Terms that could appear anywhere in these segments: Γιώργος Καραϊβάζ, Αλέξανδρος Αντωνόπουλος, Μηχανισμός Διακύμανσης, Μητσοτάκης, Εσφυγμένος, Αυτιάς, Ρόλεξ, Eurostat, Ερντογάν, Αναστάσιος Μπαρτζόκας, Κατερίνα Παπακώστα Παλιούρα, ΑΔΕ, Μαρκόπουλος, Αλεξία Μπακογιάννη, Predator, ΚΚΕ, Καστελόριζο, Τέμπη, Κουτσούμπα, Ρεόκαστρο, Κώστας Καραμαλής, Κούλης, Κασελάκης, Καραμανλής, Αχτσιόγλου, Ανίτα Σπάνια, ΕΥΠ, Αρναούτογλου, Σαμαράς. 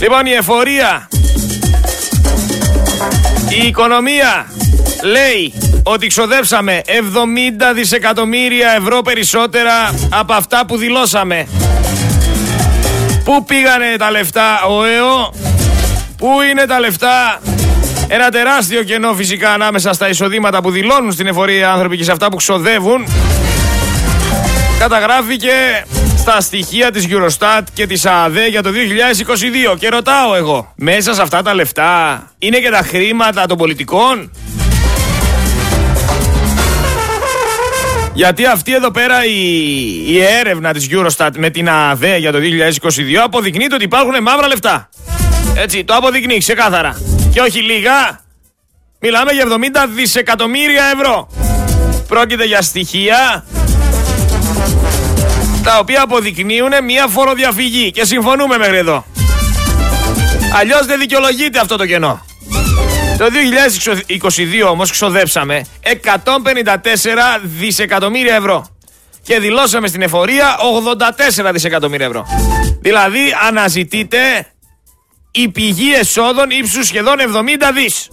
Λοιπόν, η εφορία, η οικονομία λέει ότι ξοδέψαμε 70 δισεκατομμύρια ευρώ περισσότερα από αυτά που δηλώσαμε. Πού πήγανε τα λεφτά, ΟΕΟ? Πού είναι τα λεφτά? Ένα τεράστιο κενό φυσικά ανάμεσα στα εισοδήματα που δηλώνουν στην εφορία άνθρωποι και σε αυτά που ξοδεύουν. Καταγράφηκε στα στοιχεία της Eurostat και της ΑΔΕ για το 2022 και ρωτάω εγώ, μέσα σε αυτά τα λεφτά είναι και τα χρήματα των πολιτικών? Γιατί αυτή εδώ πέρα η έρευνα της Eurostat με την ΑΔΕ για το 2022 αποδεικνύει ότι υπάρχουν μαύρα λεφτά. Έτσι, το αποδεικνύει ξεκάθαρα. Και όχι λίγα, μιλάμε για 70 δισεκατομμύρια ευρώ. Πρόκειται για στοιχεία τα οποία αποδεικνύουν μια φοροδιαφυγή και συμφωνούμε μέχρι εδώ. Αλλιώς δεν δικαιολογείται αυτό το κενό. Το 2022 όμως ξοδέψαμε 154 δισεκατομμύρια ευρώ και δηλώσαμε στην εφορία 84 δισεκατομμύρια ευρώ. Δηλαδή αναζητείται η πηγή εσόδων ύψους σχεδόν 70 δις.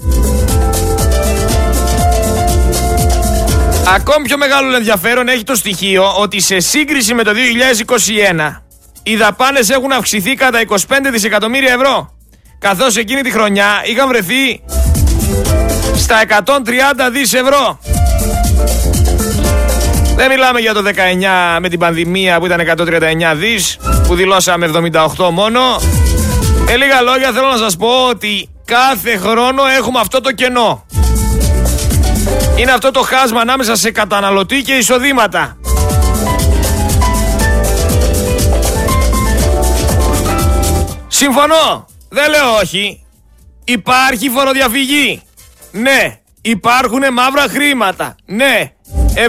Ακόμη πιο μεγάλο ενδιαφέρον έχει το στοιχείο ότι σε σύγκριση με το 2021 οι δαπάνες έχουν αυξηθεί κατά 25 δισεκατομμύρια ευρώ, καθώς εκείνη τη χρονιά είχαν βρεθεί στα 130 δις ευρώ. Δεν μιλάμε για το 19 με την πανδημία που ήταν 139 δις, που δηλώσαμε 78 μόνο. Με λίγα λόγια θέλω να σας πω ότι κάθε χρόνο έχουμε αυτό το κενό. Είναι αυτό το χάσμα ανάμεσα σε καταναλωτή και εισοδήματα. Συμφωνώ, δεν λέω όχι. Υπάρχει φοροδιαφυγή. Ναι, υπάρχουν μαύρα χρήματα. Ναι, 70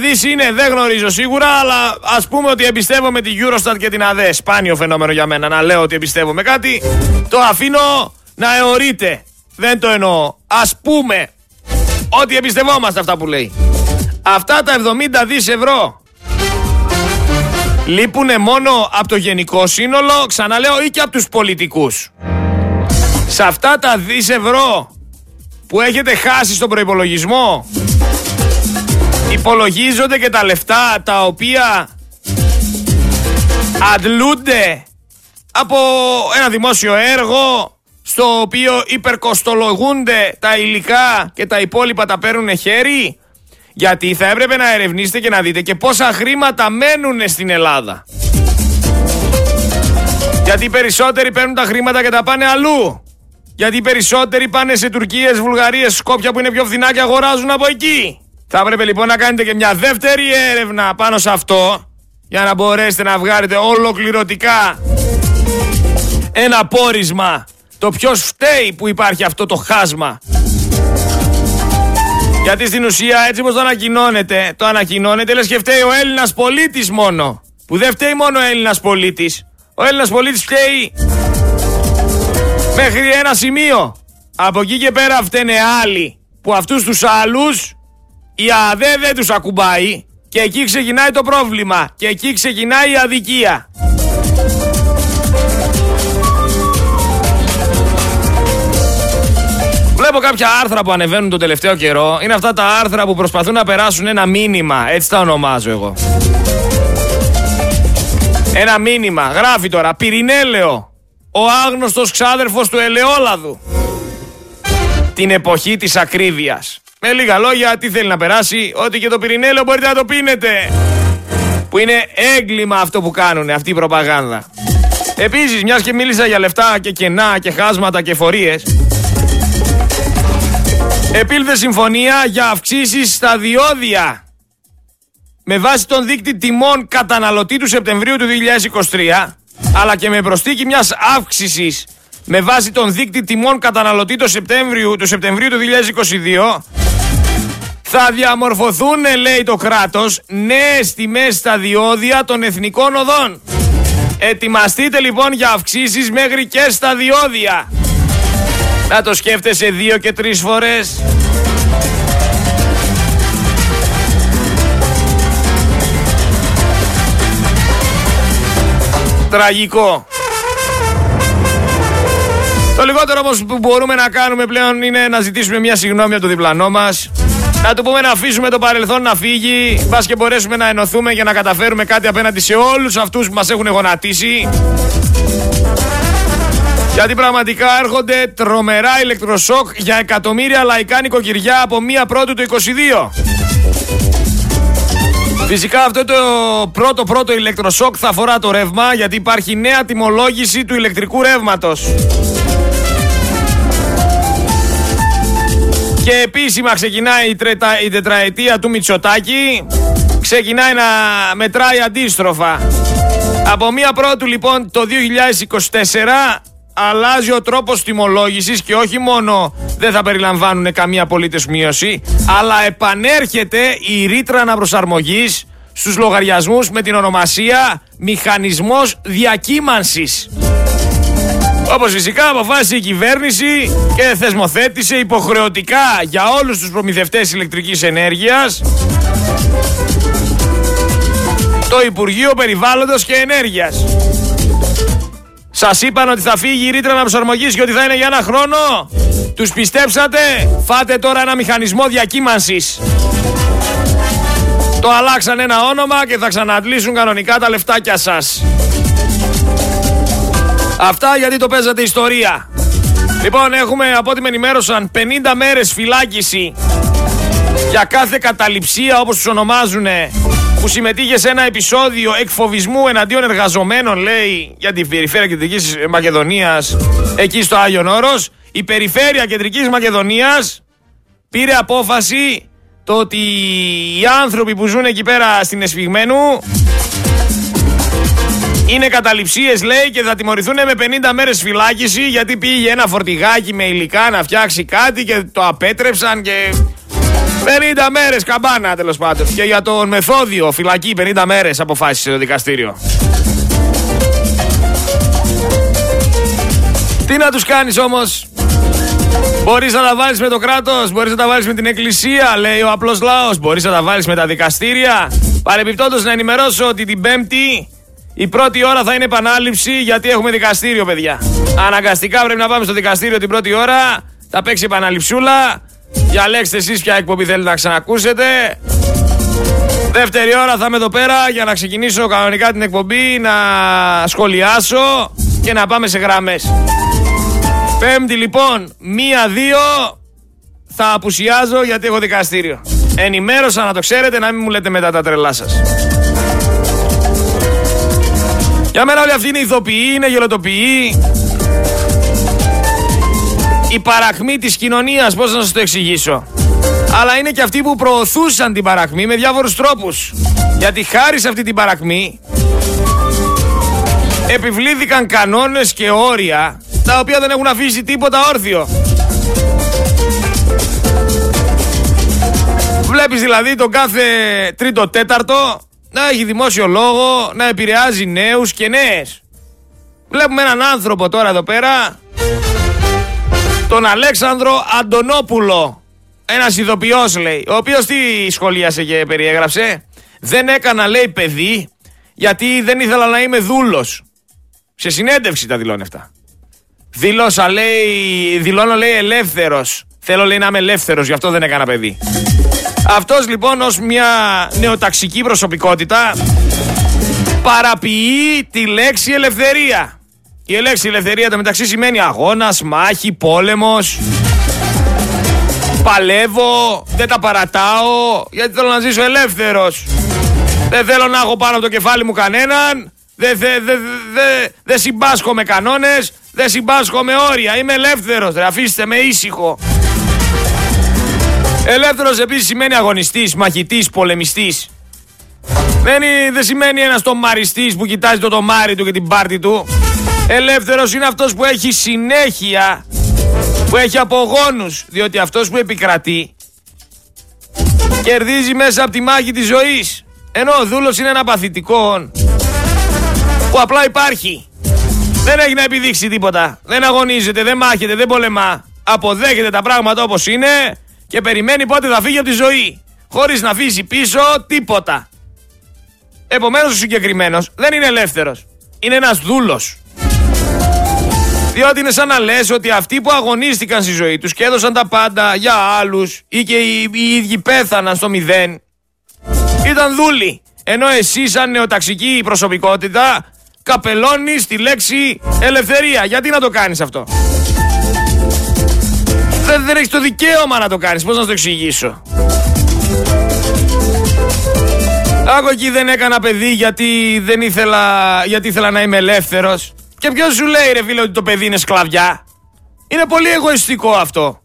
δις είναι, δεν γνωρίζω σίγουρα, αλλά ας πούμε ότι εμπιστεύομαι την Eurostat και την ΑΔΕ. Σπάνιο φαινόμενο για μένα να λέω ότι εμπιστεύομαι κάτι. Το αφήνω να αιωρείται. Δεν το εννοώ. Ας πούμε ότι εμπιστευόμαστε αυτά που λέει. Αυτά τα 70 δις ευρώ λείπουνε μόνο από το γενικό σύνολο, ξαναλέω, ή και από τους πολιτικούς. Σε αυτά τα δις ευρώ που έχετε χάσει στον προϋπολογισμό υπολογίζονται και τα λεφτά τα οποία αντλούνται από ένα δημόσιο έργο στο οποίο υπερκοστολογούνται τα υλικά και τα υπόλοιπα τα παίρνουν χέρι. Γιατί θα έπρεπε να ερευνήσετε και να δείτε και πόσα χρήματα μένουν στην Ελλάδα. Γιατί οι περισσότεροι παίρνουν τα χρήματα και τα πάνε αλλού. Γιατί οι περισσότεροι πάνε σε Τουρκίες, Βουλγαρίες, Σκόπια που είναι πιο φθηνά και αγοράζουν από εκεί. Θα έπρεπε λοιπόν να κάνετε και μια δεύτερη έρευνα πάνω σε αυτό για να μπορέσετε να βγάλετε ολοκληρωτικά ένα πόρισμα. Το ποιος φταίει που υπάρχει αυτό το χάσμα. Γιατί στην ουσία έτσι όπως το ανακοινώνεται λες και φταίει ο Έλληνας πολίτης μόνο. Που δεν φταίει μόνο ο Έλληνας πολίτης. Ο Έλληνας πολίτης φταίει μέχρι ένα σημείο. Από εκεί και πέρα φταίνε άλλοι που αυτούς τους άλλους η ΑΔΕ δεν τους ακουμπάει. Και εκεί ξεκινάει το πρόβλημα. Και εκεί ξεκινάει η αδικία. Βλέπω κάποια άρθρα που ανεβαίνουν τον τελευταίο καιρό. Είναι αυτά τα άρθρα που προσπαθούν να περάσουν ένα μήνυμα. Έτσι τα ονομάζω εγώ. Ένα μήνυμα. Γράφει τώρα Πυρηνέλαιο, ο άγνωστος ξάδερφος του ελαιόλαδου, την εποχή της ακρίβειας. Με λίγα λόγια τι θέλει να περάσει? Ότι και το πυρηνέλαιο μπορείτε να το πίνετε. Που είναι έγκλημα αυτό που κάνουν, αυτή η προπαγάνδα. Επίσης, μιας και μίλησα για λεφτά και κενά και χάσματα και εφορίες, επήλθε συμφωνία για αυξήσεις στα διόδια με βάση τον δείκτη τιμών καταναλωτή του Σεπτεμβρίου του 2023, αλλά και με προσθήκη μιας αύξησης με βάση τον δείκτη τιμών καταναλωτή το Σεπτεμβρίου του 2022, θα διαμορφωθούν, λέει το κράτος, νέες τιμές στα διόδια των εθνικών οδών. Ετοιμαστείτε λοιπόν για αυξήσεις μέχρι και στα διόδια. Να το σκέφτεσαι 2 και 3 φορές. Τραγικό. Το λιγότερο όμως που μπορούμε να κάνουμε πλέον είναι να ζητήσουμε μια συγγνώμη από το διπλανό μας. Να του πούμε να αφήσουμε το παρελθόν να φύγει. Μπας και μπορέσουμε να ενωθούμε για να καταφέρουμε κάτι απέναντι σε όλους αυτούς που μας έχουν γονατίσει. Γιατί πραγματικά έρχονται τρομερά ηλεκτροσόκ για εκατομμύρια λαϊκά νοικοκυριά από 1η του 22. Φυσικά αυτό το πρώτο ηλεκτροσόκ θα αφορά το ρεύμα, γιατί υπάρχει νέα τιμολόγηση του ηλεκτρικού ρεύματος. Και επίσημα ξεκινάει η τετραετία του Μητσοτάκη, ξεκινάει να μετράει αντίστροφα. Από 1η λοιπόν το 2024 αλλάζει ο τρόπος τιμολόγησης και όχι μόνο δεν θα περιλαμβάνουν καμία απολύτως μείωση, αλλά επανέρχεται η ρήτρα αναπροσαρμογής στους λογαριασμούς με την ονομασία Μηχανισμός Διακύμανσης. Όπως φυσικά αποφάσισε η κυβέρνηση και θεσμοθέτησε υποχρεωτικά για όλους τους προμηθευτές ηλεκτρικής ενέργειας το Υπουργείο Περιβάλλοντος και Ενέργειας. Σας είπαν ότι θα φύγει η ρήτρα αναπροσαρμογής και ότι θα είναι για ένα χρόνο. Τους πιστέψατε, φάτε τώρα ένα μηχανισμό διακύμανσης. Το αλλάξαν ένα όνομα και θα ξαναντλήσουν κανονικά τα λεφτάκια σας. Αυτά γιατί το παίζατε ιστορία. Λοιπόν, έχουμε από ό,τι με ενημέρωσαν 50 μέρες φυλάκιση για κάθε καταληψία, όπως τους ονομάζουνε, που συμμετείχε σε ένα επεισόδιο εκφοβισμού εναντίον εργαζομένων, λέει, για την περιφέρεια Κεντρικής Μακεδονίας, εκεί στο Άγιον Όρος. Η περιφέρεια Κεντρικής Μακεδονίας πήρε απόφαση το ότι οι άνθρωποι που ζουν εκεί πέρα στην Εσφυγμένου είναι καταληψίες, λέει, και θα τιμωρηθούν με 50 μέρες φυλάκιση, γιατί πήγε ένα φορτηγάκι με υλικά να φτιάξει κάτι και το απέτρεψαν και... 50 μέρες καμπάνα, τέλος πάντων. Και για τον Μεθόδιο φυλακή 50 μέρες αποφάσισε το δικαστήριο. Τι να τους κάνεις όμως? Μπορείς να τα βάλεις με το κράτος, μπορείς να τα βάλεις με την εκκλησία, λέει ο απλός λαός, μπορείς να τα βάλεις με τα δικαστήρια. Παρεμπιπτόντως να ενημερώσω ότι την Πέμπτη η πρώτη ώρα θα είναι επανάληψη, γιατί έχουμε δικαστήριο, παιδιά. Αναγκαστικά πρέπει να πάμε στο δικαστήριο την πρώτη ώρα, θα παίξει επαναληψούλα. Διαλέξτε εσείς ποια εκπομπή θέλετε να ξανακούσετε. Δεύτερη ώρα θα είμαι εδώ πέρα για να ξεκινήσω κανονικά την εκπομπή, να σχολιάσω και να πάμε σε γραμμές. Πέμπτη λοιπόν, 1-2 θα απουσιάζω γιατί έχω δικαστήριο. Ενημέρωσα, να το ξέρετε, να μην μου λέτε μετά τα τρελά σας. Για μένα όλοι αυτοί είναι ηθοποιοί, είναι γελοτοποιοί. Η παρακμή της κοινωνίας, πώς να σας το εξηγήσω. Αλλά είναι και αυτοί που προωθούσαν την παρακμή με διάφορους τρόπους. Γιατί χάρη σε αυτή την παρακμή επιβλήθηκαν κανόνες και όρια τα οποία δεν έχουν αφήσει τίποτα όρθιο. Βλέπεις δηλαδή τον κάθε τρίτο τέταρτο να έχει δημόσιο λόγο, να επηρεάζει νέους και νέες. Βλέπουμε έναν άνθρωπο τώρα εδώ πέρα, τον Αλέξανδρο Αντωνόπουλο, ένας ηθοποιός, λέει, ο οποίος τι σχολίασε και περιέγραψε? Δεν έκανα, λέει, παιδί γιατί δεν ήθελα να είμαι δούλος. Σε συνέντευξη τα δηλώνει αυτά. Δηλώσα, λέει, δηλώνω, λέει, ελεύθερος. Θέλω, λέει, να είμαι ελεύθερος, γι' αυτό δεν έκανα παιδί. Αυτός λοιπόν ως μια νεοταξική προσωπικότητα παραποιεί τη λέξη ελευθερία. Η λέξη ελευθερία το μεταξύ σημαίνει αγώνας, μάχη, πόλεμος. Παλεύω, δεν τα παρατάω, γιατί θέλω να ζήσω ελεύθερος. Δεν θέλω να έχω πάνω από το κεφάλι μου κανέναν. Δεν συμπάσχω με κανόνες, δεν συμπάσχω με όρια. Είμαι ελεύθερος, ρε, αφήστε με ήσυχο. Ελεύθερος επίσης σημαίνει αγωνιστής, μαχητής, πολεμιστής. Δεν σημαίνει ένας τομαριστής που κοιτάζει το τομάρι του και την πάρτη του. Ελεύθερος είναι αυτός που έχει συνέχεια, που έχει απογόνους, διότι αυτός που επικρατεί κερδίζει μέσα από τη μάχη της ζωής, ενώ ο δούλος είναι ένα παθητικό που απλά υπάρχει, δεν έχει να επιδείξει τίποτα, δεν αγωνίζεται, δεν μάχεται, δεν πολεμά, αποδέχεται τα πράγματα όπως είναι και περιμένει πότε θα φύγει από τη ζωή, χωρίς να αφήσει πίσω τίποτα. Επομένως ο συγκεκριμένος δεν είναι ελεύθερος, είναι ένας δούλος. Διότι είναι σαν να λες ότι αυτοί που αγωνίστηκαν στη ζωή τους και έδωσαν τα πάντα για άλλους ή και οι ίδιοι πέθαναν στο μηδέν, ήταν δούλοι. Ενώ εσύ σαν νεοταξική προσωπικότητα καπελώνεις τη λέξη ελευθερία. Γιατί να το κάνεις αυτό? Δεν έχεις το δικαίωμα να το κάνεις. Πώς να σου το εξηγήσω? Άκου, εκεί δεν έκανα παιδί γιατί ήθελα να είμαι ελεύθερος. Και ποιος σου λέει, ρε φίλε, ότι το παιδί είναι σκλαβιά? Είναι πολύ εγωιστικό αυτό.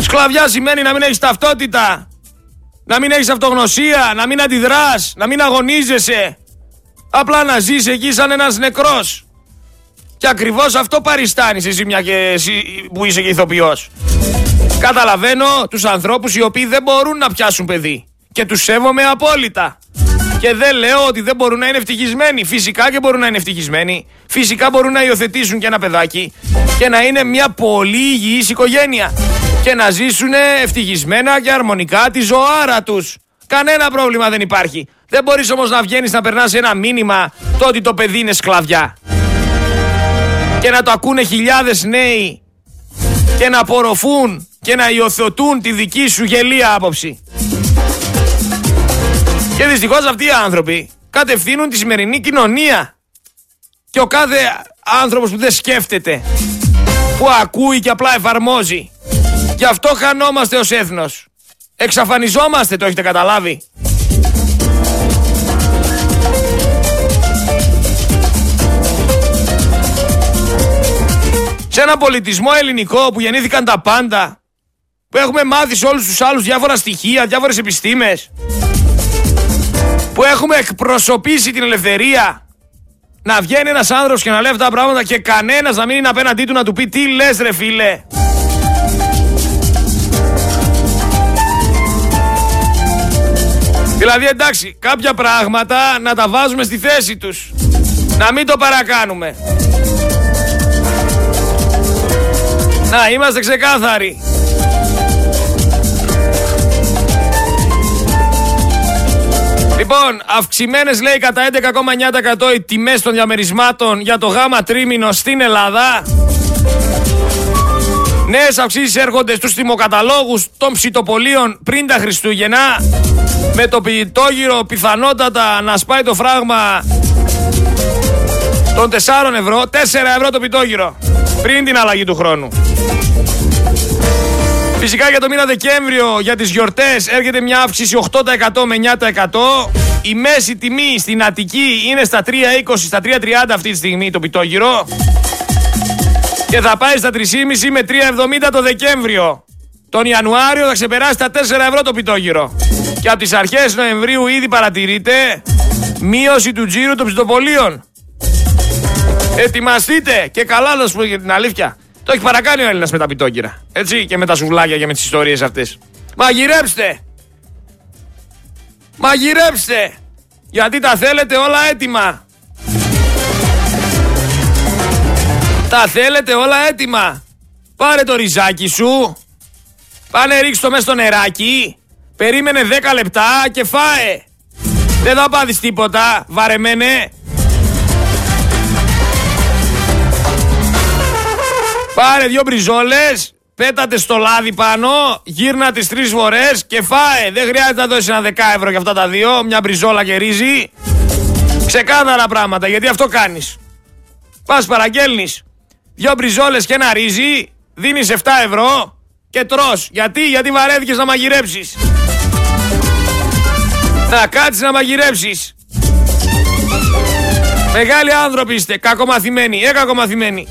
Σκλαβιά σημαίνει να μην έχεις ταυτότητα, να μην έχεις αυτογνωσία, να μην αντιδράς, να μην αγωνίζεσαι. Απλά να ζεις εκεί σαν ένας νεκρός. Και ακριβώς αυτό παριστάνεις εσύ, μια και εσύ που είσαι και ηθοποιός. Καταλαβαίνω τους ανθρώπους οι οποίοι δεν μπορούν να πιάσουν παιδί. Και τους σέβομαι απόλυτα. Και δεν λέω ότι δεν μπορούν να είναι ευτυχισμένοι. Φυσικά και μπορούν να είναι ευτυχισμένοι. Φυσικά μπορούν να υιοθετήσουν και ένα παιδάκι και να είναι μια πολύ υγιής οικογένεια. Και να ζήσουν ευτυχισμένα και αρμονικά τη ζωάρα τους. Κανένα πρόβλημα δεν υπάρχει. Δεν μπορείς όμως να βγαίνεις να περνάς ένα μήνυμα το ότι το παιδί είναι σκλαβιά. Και να το ακούνε χιλιάδες νέοι και να απορροφούν και να υιοθετούν τη δική σου γελία άποψη. Και δυστυχώς αυτοί οι άνθρωποι κατευθύνουν τη σημερινή κοινωνία. Και ο κάθε άνθρωπος που δεν σκέφτεται, που ακούει και απλά εφαρμόζει. Γι' αυτό χανόμαστε ως έθνος. Εξαφανιζόμαστε, το έχετε καταλάβει? Σε έναν πολιτισμό ελληνικό που γεννήθηκαν τα πάντα, που έχουμε μάθει σε όλους τους άλλους διάφορα στοιχεία, διάφορες επιστήμες, που έχουμε εκπροσωπήσει την ελευθερία, να βγαίνει ένας άνθρωπος και να λέει αυτά τα πράγματα και κανένας να μην είναι απέναντί του να του πει τι λες, ρε φίλε. Δηλαδή, εντάξει, κάποια πράγματα να τα βάζουμε στη θέση τους, να μην το παρακάνουμε. Να είμαστε ξεκάθαροι. Λοιπόν, αυξημένες, λέει, κατά 11,9% οι τιμές των διαμερισμάτων για το γάμα τρίμηνο στην Ελλάδα. Νέες αυξήσεις έρχονται στους τιμοκαταλόγους των ψητοπολίων πριν τα Χριστούγεννα, με το πιτόγυρο πιθανότατα να σπάει το φράγμα των 4 ευρώ. 4 ευρώ το πιτόγυρο πριν την αλλαγή του χρόνου. Φυσικά για το μήνα Δεκέμβριο, για τις γιορτές, έρχεται μια αύξηση 8% με 9%. Η μέση τιμή στην Αττική είναι στα 3,20, στα 3,30 αυτή τη στιγμή το πιτόγυρο. Και θα πάει στα 3,5 με 3,70 το Δεκέμβριο. Τον Ιανουάριο θα ξεπεράσει τα 4 ευρώ το πιτόγυρο. Και από τις αρχές Νοεμβρίου ήδη παρατηρείται μείωση του τζίρου των ψητοπολίων. Ετοιμαστείτε, και καλά να σου πω για την αλήθεια. Το έχει παρακάνει ο Έλληνας με τα πιτόκυρα. Έτσι, και με τα σουβλάκια και με τις ιστορίες αυτές. Μαγειρέψτε! Μαγειρέψτε! Γιατί τα θέλετε όλα έτοιμα. Τα θέλετε όλα έτοιμα. Πάρε το ριζάκι σου. Πάνε ρίξ' το μέσα στο νεράκι. Περίμενε 10 λεπτά και φάε. Δεν θα πάθεις τίποτα, βαρεμένε. Πάρε 2 μπριζόλες, πέτατε στο λάδι πάνω, γύρνα τις 3 φορές και φάε. Δεν χρειάζεται να δώσεις ένα 10 ευρώ για αυτά τα δύο, μια μπριζόλα και ρύζι. Ξεκάθαρα πράγματα, γιατί αυτό κάνεις. Πας, παραγγέλνεις 2 μπριζόλες και ένα ρύζι, δίνεις 7 ευρώ και τρως. Γιατί βαρέθηκες να μαγειρέψεις. Να κάτσεις να μαγειρέψεις. Μεγάλοι άνθρωποι είστε, κακομαθημένοι, κακομαθημένοι.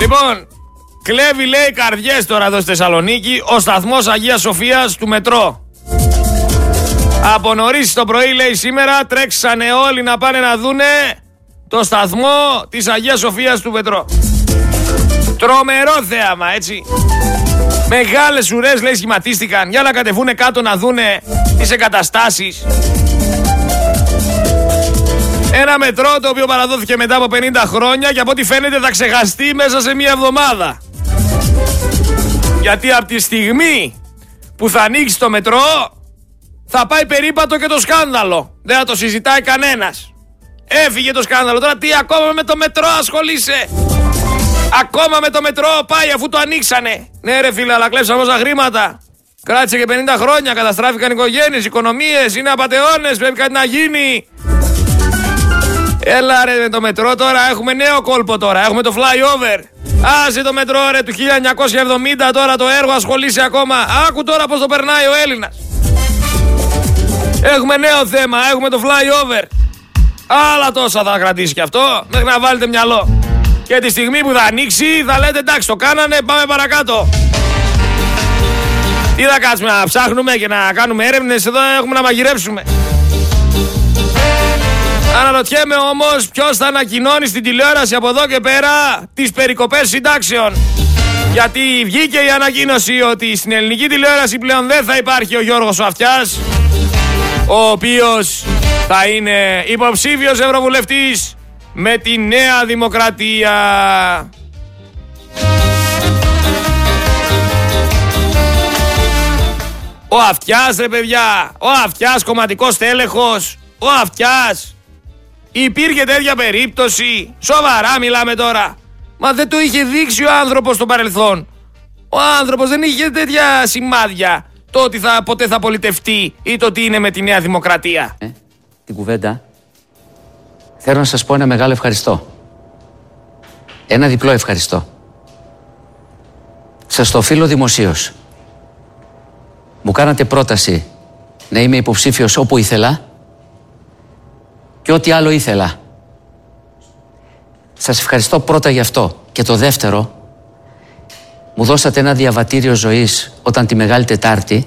Λοιπόν, κλέβει, λέει, καρδιές τώρα εδώ στη Θεσσαλονίκη ο σταθμός Αγίας Σοφίας του Μετρό. Από νωρίς το πρωί, λέει, σήμερα τρέξανε όλοι να πάνε να δούνε το σταθμό της Αγίας Σοφίας του Μετρό. Τρομερό θέαμα, έτσι. Μεγάλες ουρές, λέει, σχηματίστηκαν για να κατεβούνε κάτω να δούνε τις εγκαταστάσεις. Ένα μετρό το οποίο παραδόθηκε μετά από 50 χρόνια και από ό,τι φαίνεται θα ξεχαστεί μέσα σε μία εβδομάδα. Γιατί από τη στιγμή που θα ανοίξει το μετρό, θα πάει περίπατο και το σκάνδαλο. Δεν θα το συζητάει κανένας. Έφυγε το σκάνδαλο. Τώρα τι ακόμα με το μετρό ασχολείσαι? Ακόμα με το μετρό πάει αφού το ανοίξανε. Ναι ρε φίλε, αλλά κλέψαν όσα χρήματα. Κράτησε και 50 χρόνια, καταστράφηκαν οικογένειες, οικονομίες, είναι απατεώνες, πρέπει κάτι να γίνει. Έλα ρε με το μετρό τώρα, έχουμε νέο κόλπο τώρα, έχουμε το flyover. Άσε το μετρό ρε του 1970 τώρα το έργο, ασχολείσαι ακόμα. Άκου τώρα πως το περνάει ο Έλληνας. Έχουμε νέο θέμα, έχουμε το flyover. Άλλα τόσα θα κρατήσει κι αυτό, μέχρι να βάλετε μυαλό. Και τη στιγμή που θα ανοίξει θα λέτε εντάξει το κάνανε, πάμε παρακάτω. Τι θα κάτσουμε να ψάχνουμε και να κάνουμε έρευνες? Εδώ έχουμε να μαγειρέψουμε. Αναρωτιέμαι όμως ποιος θα ανακοινώνει στην τηλεόραση από εδώ και πέρα τις περικοπές συντάξεων. Γιατί βγήκε η ανακοίνωση ότι στην ελληνική τηλεόραση πλέον δεν θα υπάρχει ο Γιώργος ο Αυτιάς, ο οποίος θα είναι υποψήφιος ευρωβουλευτής με τη Νέα Δημοκρατία. Ο Αυτιάς ρε παιδιά, ο Αυτιάς κομματικός τέλεχος, ο Αυτιάς. Υπήρχε τέτοια περίπτωση? Σοβαρά μιλάμε τώρα. Μα δεν το είχε δείξει ο άνθρωπος στο παρελθόν. Ο άνθρωπος δεν είχε τέτοια σημάδια. Το ότι ποτέ θα πολιτευτεί ή το τι είναι με τη Νέα Δημοκρατία. Την κουβέντα θέλω να σας πω ένα μεγάλο ευχαριστώ. Ένα διπλό ευχαριστώ. Σας το οφείλω δημοσίως. Μου κάνατε πρόταση να είμαι υποψήφιος όπου ήθελα και ό,τι άλλο ήθελα. Σας ευχαριστώ πρώτα γι' αυτό. Και το δεύτερο, μου δώσατε ένα διαβατήριο ζωής όταν τη Μεγάλη Τετάρτη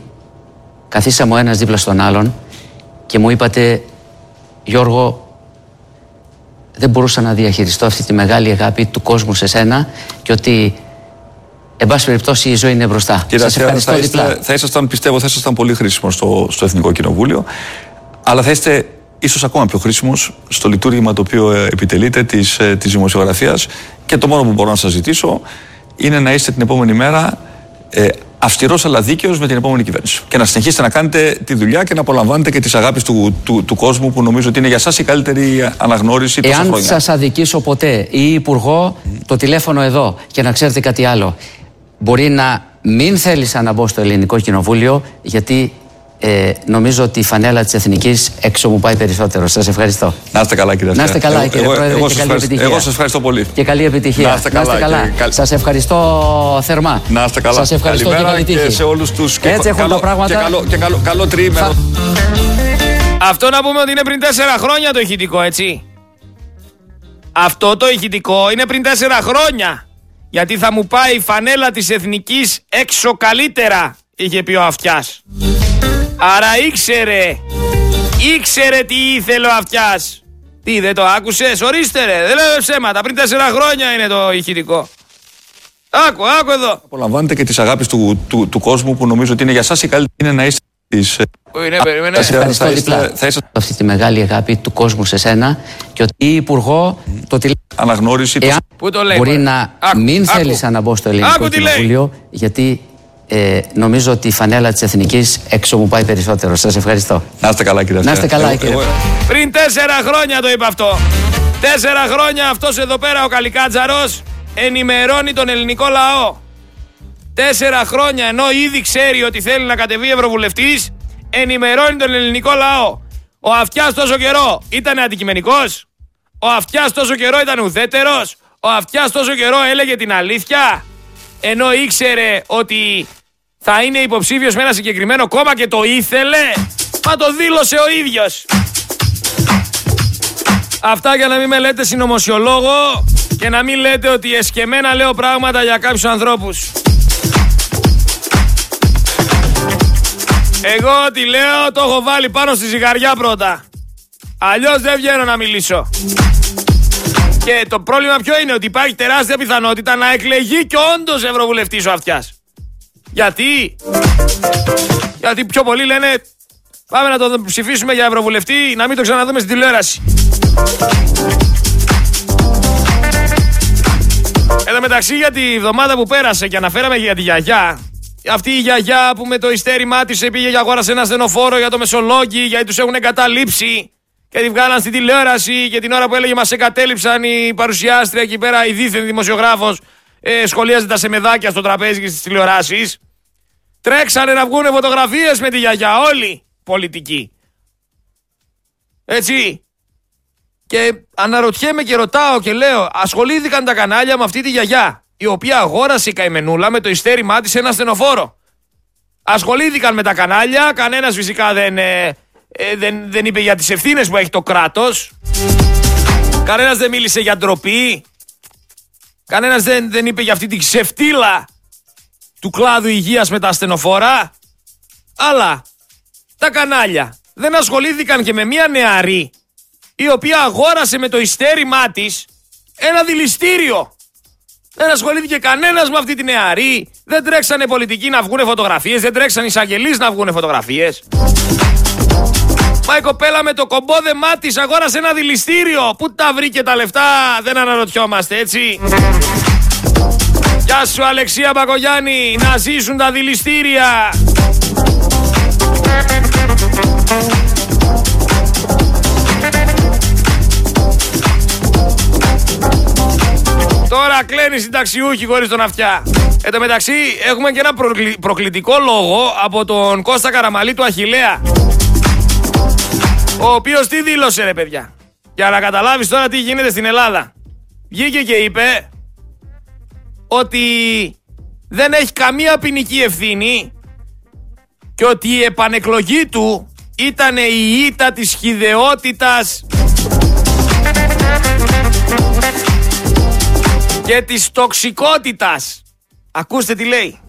καθίσαμε ο ένας δίπλα στον άλλον και μου είπατε Γιώργο, δεν μπορούσα να διαχειριστώ αυτή τη μεγάλη αγάπη του κόσμου σε σένα και ότι εν πάση περιπτώσει η ζωή είναι μπροστά. Κύριε Αυτιά, θα ήσασταν, πιστεύω, θα ήσασταν πολύ χρήσιμος στο Εθνικό Κοινοβούλιο, αλλά θα είστε ίσως ακόμα πιο χρήσιμος στο λειτουργήμα το οποίο επιτελείτε της δημοσιογραφίας, και το μόνο που μπορώ να σας ζητήσω είναι να είστε την επόμενη μέρα αυστηρός αλλά δίκαιος με την επόμενη κυβέρνηση και να συνεχίσετε να κάνετε τη δουλειά και να απολαμβάνετε και τις αγάπης του κόσμου, που νομίζω ότι είναι για σας η καλύτερη αναγνώριση τόσα χρόνια. Εάν σας αδικήσω ποτέ ή υπουργό, το τηλέφωνο εδώ, και να ξέρετε κάτι άλλο. Μπορεί να μην θέλησα να μπω στο Ελληνικό Κοινοβούλιο, γιατί νομίζω ότι η φανέλα της Εθνικής έξω μου πάει περισσότερο. Σας ευχαριστώ. Να είστε καλά, κύριε Πρόεδρε. Εγώ σας ευχαριστώ πολύ. Και καλή επιτυχία. Να είστε καλά. Σας ευχαριστώ θερμά. Να είστε καλά. Σας ευχαριστώ. Καλημέρα και σε όλους τους. Έτσι έχουν τα πράγματα. Και καλό τριήμερο. Αυτό να πούμε ότι είναι πριν 4 χρόνια το ηχητικό, έτσι. Αυτό το ηχητικό είναι πριν 4 χρόνια. Γιατί θα μου πάει η φανέλα της Εθνικής έξω καλύτερα, είχε πει ο Αυτιάς. Άρα ήξερε τι ήθελε ο Αυτιάς. Τι, δεν το άκουσες? Ορίστε ρε, δεν λέω ψέματα, πριν 4 χρόνια είναι το ηχητικό. Άκου εδώ. Απολαμβάνετε και τις αγάπης του κόσμου, που νομίζω ότι είναι για σας η καλύτερη. Είναι να είστε της... Θα είστε αυτή τη μεγάλη αγάπη του κόσμου σε σένα και ότι υπουργό το αναγνώριση. Πού το λέει? Μπορεί να μην θέλησα να μπω στο Ελληνικό Κοινοβούλιο, γιατί νομίζω ότι η φανέλα της Εθνικής έξω μου πάει περισσότερο. Σας ευχαριστώ. Να είστε καλά, κύριε. Πριν 4 χρόνια το είπα αυτό. 4 χρόνια αυτός εδώ πέρα ο Καλικάτζαρος ενημερώνει τον ελληνικό λαό. 4 χρόνια, ενώ ήδη ξέρει ότι θέλει να κατεβεί ευρωβουλευτής, ενημερώνει τον ελληνικό λαό. Ο Αυτιάς τόσο καιρό ήταν αντικειμενικός. Ο Αυτιάς τόσο καιρό ήταν ουδέτερος. Ο Αυτιάς τόσο καιρό έλεγε την αλήθεια, ενώ ήξερε ότι θα είναι υποψήφιος με ένα συγκεκριμένο κόμμα και το ήθελε. Μα το δήλωσε ο ίδιος. Αυτά για να μην με λέτε συνωμοσιολόγο και να μην λέτε ότι εσκεμμένα λέω πράγματα για κάποιους ανθρώπους. Εγώ τι λέω το έχω βάλει πάνω στη ζυγαριά πρώτα. Αλλιώς δεν βγαίνω να μιλήσω. Και το πρόβλημα ποιο είναι? Ότι υπάρχει τεράστια πιθανότητα να εκλεγεί και όντως ευρωβουλευτής ο Αυτιάς. Γιατί? Γιατί πιο πολλοί λένε πάμε να το ψηφίσουμε για ευρωβουλευτή, να μην το ξαναδούμε στην τηλεόραση. Εν τω μεταξύ, για τη βδομάδα που πέρασε και αναφέραμε για τη γιαγιά, αυτή η γιαγιά που με το ιστέρημά της πήγε και αγόρασε ένα ασθενοφόρο για το Μεσολόγγι, γιατί τους έχουν εγκαταλείψει και τη βγάλαν στην τηλεόραση. Και την ώρα που έλεγε μας εγκατέλειψαν, η παρουσιάστρια εκεί πέρα, η δίθεν δημοσιογράφος, σχολίαζε τα σεμεδάκια στο τραπέζι και στις τηλεοράσεις. Τρέξανε να βγουν φωτογραφίες με τη γιαγιά, όλοι πολιτικοί. Έτσι. Και αναρωτιέμαι και ρωτάω και λέω, ασχολήθηκαν τα κανάλια με αυτή τη γιαγιά, η οποία αγόρασε η καημενούλα με το ιστέρημά της ένα ασθενοφόρο. Ασχολήθηκαν με τα κανάλια, κανένας φυσικά δεν είπε για τις ευθύνες που έχει το κράτος. Κανένας δεν μίλησε για ντροπή. Κανένας δεν είπε για αυτή την ξεφτύλα του κλάδου υγείας με τα ασθενοφόρα. Αλλά τα κανάλια δεν ασχολήθηκαν και με μια νεαρή, η οποία αγόρασε με το ιστέρημά της ένα δηληστήριο. Δεν ασχολήθηκε κανένας με αυτή τη νεαρή. Δεν τρέξανε πολιτικοί να βγουνε φωτογραφίες. Δεν τρέξανε εισαγγελείς να βγουνε φωτογραφίες. Μα η κοπέλα με το κομπόδεμά της αγόρασε ένα δηληστήριο. Πού τα βρήκε τα λεφτά, δεν αναρωτιόμαστε, έτσι. Γεια σου Αλεξία Μπακογιάννη. Να ζήσουν τα δηληστήρια. Τώρα κλαίνει συνταξιούχοι χωρίς τον Αυτιά. Εν τω μεταξύ έχουμε και ένα προκλητικό λόγο από τον Κώστα Καραμαλή του Αχιλλέα, ο οποίος τι δήλωσε ρε παιδιά, για να καταλάβεις τώρα τι γίνεται στην Ελλάδα. Βγήκε και είπε ότι δεν έχει καμία ποινική ευθύνη και ότι η επανεκλογή του ήταν η ήττα της χυδαιότητας και της τοξικότητας. Ακούστε τι λέει.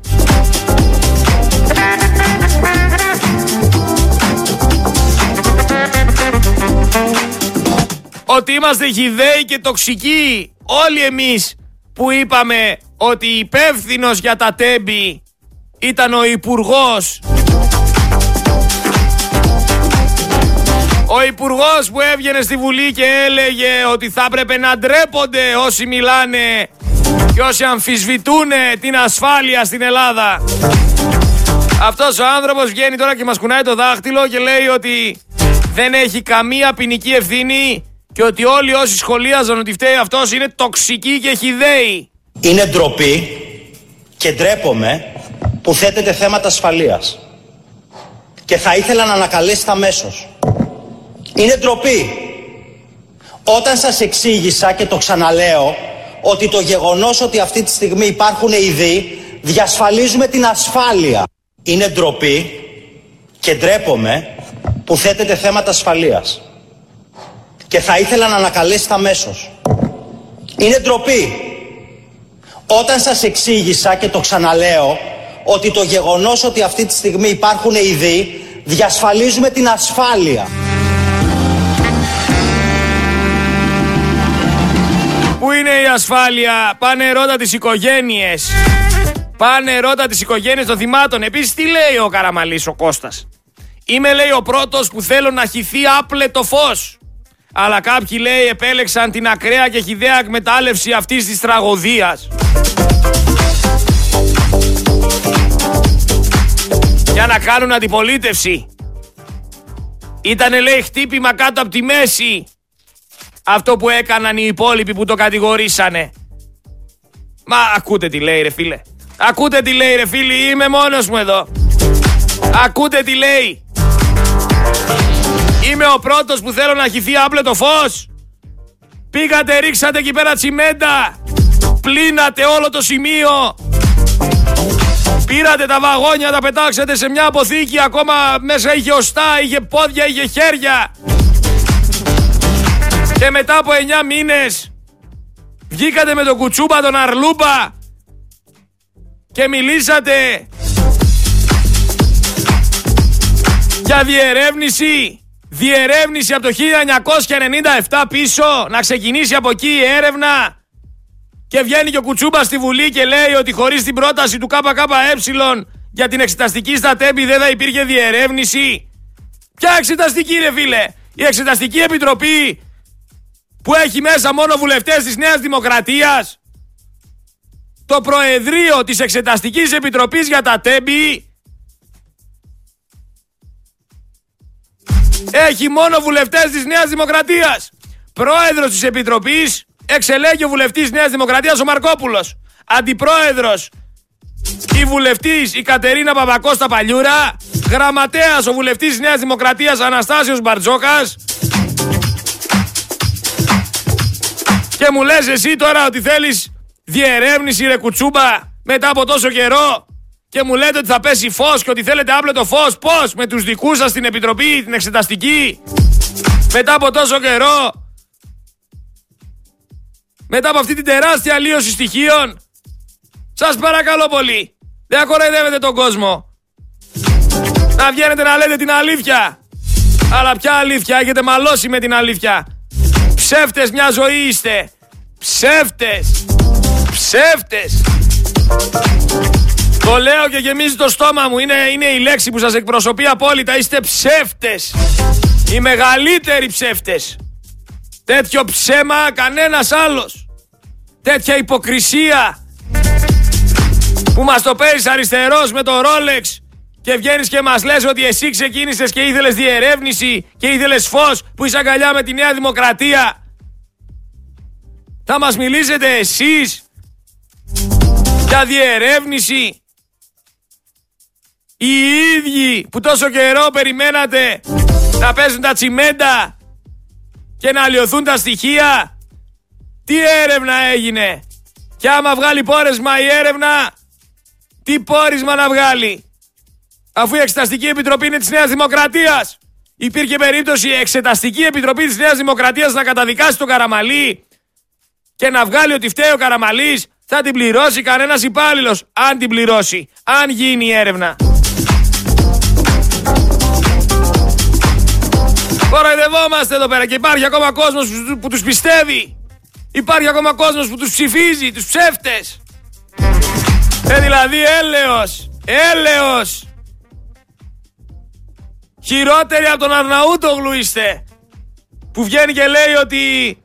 Ότι είμαστε χυδαίοι και τοξικοί όλοι εμείς που είπαμε ότι υπεύθυνος για τα τέμπη ήταν ο υπουργός. Ο υπουργός που έβγαινε στη Βουλή και έλεγε ότι θα έπρεπε να ντρέπονται όσοι μιλάνε και όσοι αμφισβητούν την ασφάλεια στην Ελλάδα. Αυτός ο άνθρωπος βγαίνει τώρα και μας κουνάει το δάχτυλο και λέει ότι δεν έχει καμία ποινική ευθύνη και ότι όλοι όσοι σχολίαζαν ότι φταίει αυτός είναι τοξικοί και χυδαίοι. Είναι ντροπή και ντρέπομαι που θέτεται θέματα ασφαλείας και θα ήθελα να ανακαλέσετε αμέσως. Είναι ντροπή. Όταν σας εξήγησα και το ξαναλέω ότι το γεγονός ότι αυτή τη στιγμή υπάρχουν ειδοί διασφαλίζουμε την ασφάλεια. Είναι ντροπή και ντρέπομαι που θέτεται θέματα ασφαλείας και θα ήθελα να ανακαλέσετε αμέσως. Είναι ντροπή. Όταν σας εξήγησα και το ξαναλέω ότι το γεγονός ότι αυτή τη στιγμή υπάρχουν ειδοί διασφαλίζουμε την ασφάλεια. Πού είναι η ασφάλεια, πάνε ρώτα τις οικογένειες. Πάνε ρώτα τις οικογένειες των θυμάτων. Επίσης τι λέει ο Καραμαλής ο Κώστας. Είμαι λέει ο πρώτος που θέλω να χυθεί άπλετο φως. Αλλά κάποιοι λέει επέλεξαν την ακραία και χυδαία εκμετάλλευση αυτής της τραγωδίας. Για να κάνουν αντιπολίτευση. Ήτανε λέει χτύπημα κάτω από τη μέση. Αυτό που έκαναν οι υπόλοιποι που το κατηγορήσανε. Μα ακούτε τι λέει ρε φίλε. Ακούτε τι λέει ρε φίλοι. Είμαι μόνος μου εδώ. Ακούτε τι λέει. Είμαι ο πρώτος που θέλω να χυθεί άπλετο φως. Πήγατε ρίξατε εκεί πέρα τσιμέντα. Πλύνατε όλο το σημείο. Πήρατε τα βαγόνια, τα πετάξατε σε μια αποθήκη. Ακόμα μέσα είχε οστά, είχε πόδια, είχε χέρια. Και μετά από 9 μήνες βγήκατε με τον Κουτσούμπα τον Αρλούμπα και μιλήσατε για διερεύνηση. Διερεύνηση από το 1997 πίσω, να ξεκινήσει από εκεί η έρευνα. Και βγαίνει και ο Κουτσούμπα στη Βουλή και λέει ότι χωρίς την πρόταση του ΚΚΕ για την εξεταστική στα τέμπη δεν θα υπήρχε διερεύνηση. Ποια εξεταστική ρε φίλε? Η εξεταστική επιτροπή που έχει μέσα μόνο βουλευτές της Νέας Δημοκρατίας το Προεδρείο της Εξεταστικής Επιτροπής για τα Τέμπη έχει μόνο βουλευτές της Νέας Δημοκρατίας. Πρόεδρος της Επιτροπής εξελέγει ο βουλευτής της Νέας Δημοκρατίας ο Μαρκόπουλος. Αντιπρόεδρος η βουλευτής η Κατερίνα Παπακώστα Παλιούρα. Γραμματέας ο βουλευτής της Νέας Δημοκρατίας Αναστάσιος Μπαρτζόκας. Και μου λες εσύ τώρα ότι θέλεις διερεύνηση, ρε Κουτσούμπα, μετά από τόσο καιρό, και μου λέτε ότι θα πέσει φως και ότι θέλετε άπλετο φως. Πώς, με τους δικούς σας την Επιτροπή, την Εξεταστική, μετά από τόσο καιρό, μετά από αυτή την τεράστια αλλίωση στοιχείων. Σας παρακαλώ πολύ, δεν ακορεδεύετε τον κόσμο. Να βγαίνετε να λέτε την αλήθεια. Αλλά ποια αλήθεια, έχετε μαλώσει με την αλήθεια. Ψεύτες μια ζωή είστε. Ψεύτες. Ψεύτες. Το λέω και γεμίζει το στόμα μου. Είναι η λέξη που σας εκπροσωπεί απόλυτα. Είστε ψεύτες. Οι μεγαλύτεροι ψεύτες. Τέτοιο ψέμα κανένας άλλος. Τέτοια υποκρισία. Που μας το παίρνεις αριστερός με το Ρόλεξ. Και βγαίνεις και μας λες ότι εσύ ξεκίνησες και ήθελες διερεύνηση και ήθελες φως, που είσαι αγκαλιά με τη Νέα Δημοκρατία. Θα μας μιλήσετε εσείς για διερεύνηση? Οι ίδιοι που τόσο καιρό περιμένατε να παίζουν τα τσιμέντα και να αλλοιωθούν τα στοιχεία. Τι έρευνα έγινε? Και άμα βγάλει πόρισμα η έρευνα, τι πόρισμα να βγάλει? Αφού η Εξεταστική Επιτροπή είναι της Νέας Δημοκρατίας, υπήρχε περίπτωση η Εξεταστική Επιτροπή της Νέας Δημοκρατίας να καταδικάσει τον Καραμανλή και να βγάλει ότι φταίει ο Καραμανλής? Θα την πληρώσει κανένας υπάλληλος, αν την πληρώσει, αν γίνει η έρευνα. Κοροϊδευόμαστε εδώ πέρα και υπάρχει ακόμα κόσμος που τους πιστεύει. Υπάρχει ακόμα κόσμος που τους ψηφίζει, τους ψεύτες. Δηλαδή έλεος, έλεος. Χειρότεροι από τον Αρναούτογλου είστε, που βγαίνει και λέει ότι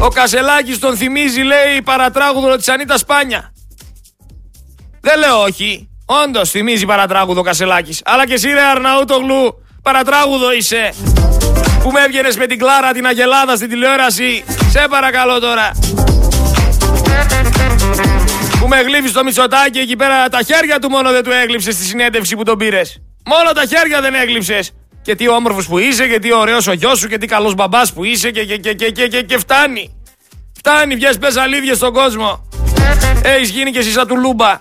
ο Κασελάκης τον θυμίζει, λέει, παρατράγουδο της Ανίτα Σπάνια. Δεν λέω όχι, όντως θυμίζει παρατράγουδο ο Κασελάκης. Αλλά και εσύ, ρε Αρναούτογλου, παρατράγουδο είσαι, που με έβγαινες με την Κλάρα την Αγελάδα στην τηλεόραση. Σε παρακαλώ τώρα, που με γλύφεις το Μητσοτάκη εκεί πέρα. Τα χέρια του μόνο δεν του έγλυψες στη συνέντευξη που τον πήρες. Μόνο τα χέρια δεν έγλυψες. Και τι όμορφος που είσαι, και τι ωραίος ο γιος σου, και τι καλός μπαμπάς που είσαι, και φτάνει. Φτάνει, βγες πες αλήθειες στον κόσμο. Έχεις γίνει και εσύ σαν του Λούμπα.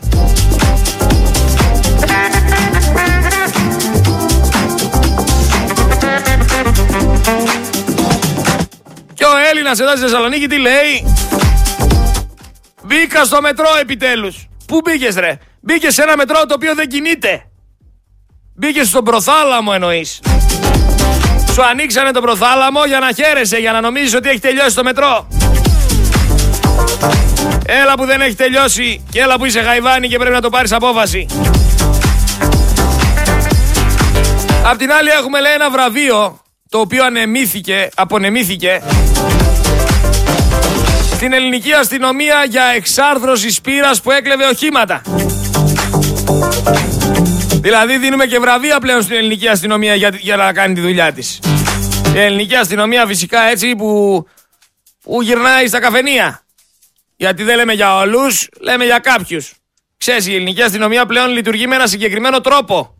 Και ο Έλληνας εδώ στη Θεσσαλονίκη τι λέει? Μπήκα στο μετρό επιτέλους. Πού μπήκες, ρε? Μπήκες σε ένα μετρό το οποίο δεν κινείται. Μπήκες στον προθάλαμο, εννοείς. Σου ανοίξανε τον προθάλαμο για να χαίρεσαι, για να νομίζεις ότι έχει τελειώσει το μετρό. Έλα που δεν έχει τελειώσει, και έλα που είσαι γαϊβάνι και πρέπει να το πάρεις απόφαση. Απ' την άλλη έχουμε, λέει, ένα βραβείο το οποίο απονεμήθηκε στην ελληνική αστυνομία για εξάρθρωση σπήρας που έκλεβε οχήματα. Δηλαδή δίνουμε και βραβεία πλέον στην ελληνική αστυνομία για να κάνει τη δουλειά της. Η ελληνική αστυνομία φυσικά, έτσι, που γυρνάει στα καφενεία. Γιατί δεν λέμε για όλους, λέμε για κάποιους. Ξέρεις, η ελληνική αστυνομία πλέον λειτουργεί με ένα συγκεκριμένο τρόπο.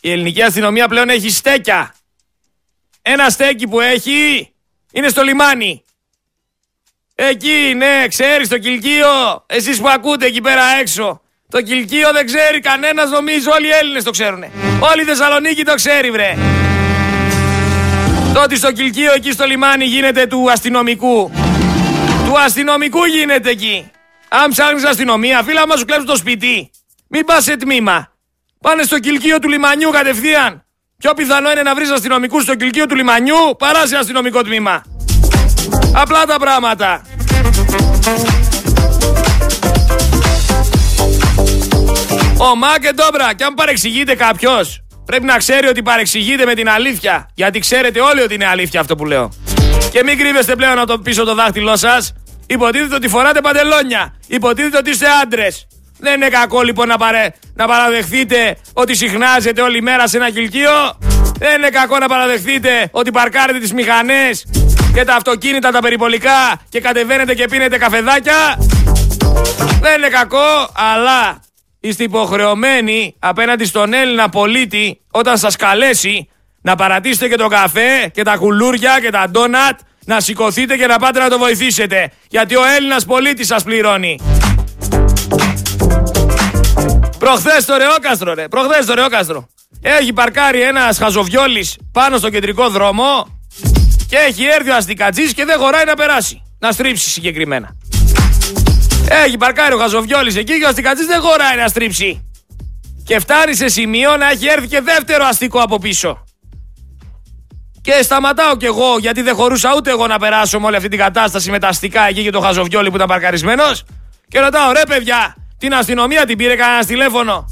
Η ελληνική αστυνομία πλέον έχει στέκια. Ένα στέκι που έχει είναι στο λιμάνι. Εκεί, ναι, ξέρεις, το Κιλκείο, εσείς που ακούτε εκεί πέρα έξω. Το Κιλκείο δεν ξέρει κανένας, νομίζω, όλοι οι Έλληνες το ξέρουνε. Όλη η Θεσσαλονίκη το ξέρει, βρε. Τότε στο Κιλκείο, εκεί στο λιμάνι, γίνεται του αστυνομικού. Του αστυνομικού γίνεται εκεί. Αν ψάχνεις αστυνομία, φίλα, άμα σου κλέψουν το σπίτι, μην πας σε τμήμα. Πάνε στο Κιλκείο του λιμανιού κατευθείαν. Πιο πιθανό είναι να βρεις αστυνομικούς στο Κιλκείο του λιμανιού παρά σε αστυνομικό τμήμα. Απλά τα πράγματα. Ο Μα και Ντόμπρα, κι αν παρεξηγείται κάποιος, πρέπει να ξέρει ότι παρεξηγείται με την αλήθεια. Γιατί ξέρετε όλοι ότι είναι αλήθεια αυτό που λέω. Και μην κρύβεστε πλέον από πίσω το δάχτυλό σας. Υποτίθεται ότι φοράτε παντελόνια. Υποτίθεται ότι είστε άντρες. Δεν είναι κακό λοιπόν να παραδεχθείτε ότι συχνάζετε όλη μέρα σε ένα κηλικείο. Δεν είναι κακό να παραδεχθείτε ότι παρκάρετε τις μηχανές και τα αυτοκίνητα τα περιπολικά και κατεβαίνετε και πίνετε καφεδάκια. Δεν είναι κακό, αλλά είστε υποχρεωμένοι απέναντι στον Έλληνα πολίτη όταν σας καλέσει να παρατήσετε και τον καφέ και τα κουλούρια και τα ντόνατ, να σηκωθείτε και να πάτε να το βοηθήσετε, γιατί ο Έλληνας πολίτης σας πληρώνει. Προχθές το Ρεόκαστρο, έχει παρκάρει ένας χαζοβιόλης πάνω στο κεντρικό δρόμο και έχει έρθει ο αστικατζής και δεν χωράει να περάσει, να στρίψει συγκεκριμένα. Έχει παρκάρει ο χαζοβιόλης εκεί και ο αστικατζής δεν χωράει να στρίψει. Και φτάνει σε σημείο να έχει έρθει και δεύτερο αστικό από πίσω. Και σταματάω κι εγώ, γιατί δεν χωρούσα ούτε εγώ να περάσω με όλη αυτή την κατάσταση με τα αστικά εκεί και το χαζοβιόλι που ήταν παρκαρισμένος. Και ρωτάω, ρε παιδιά, την αστυνομία την πήρε κανένα τηλέφωνο?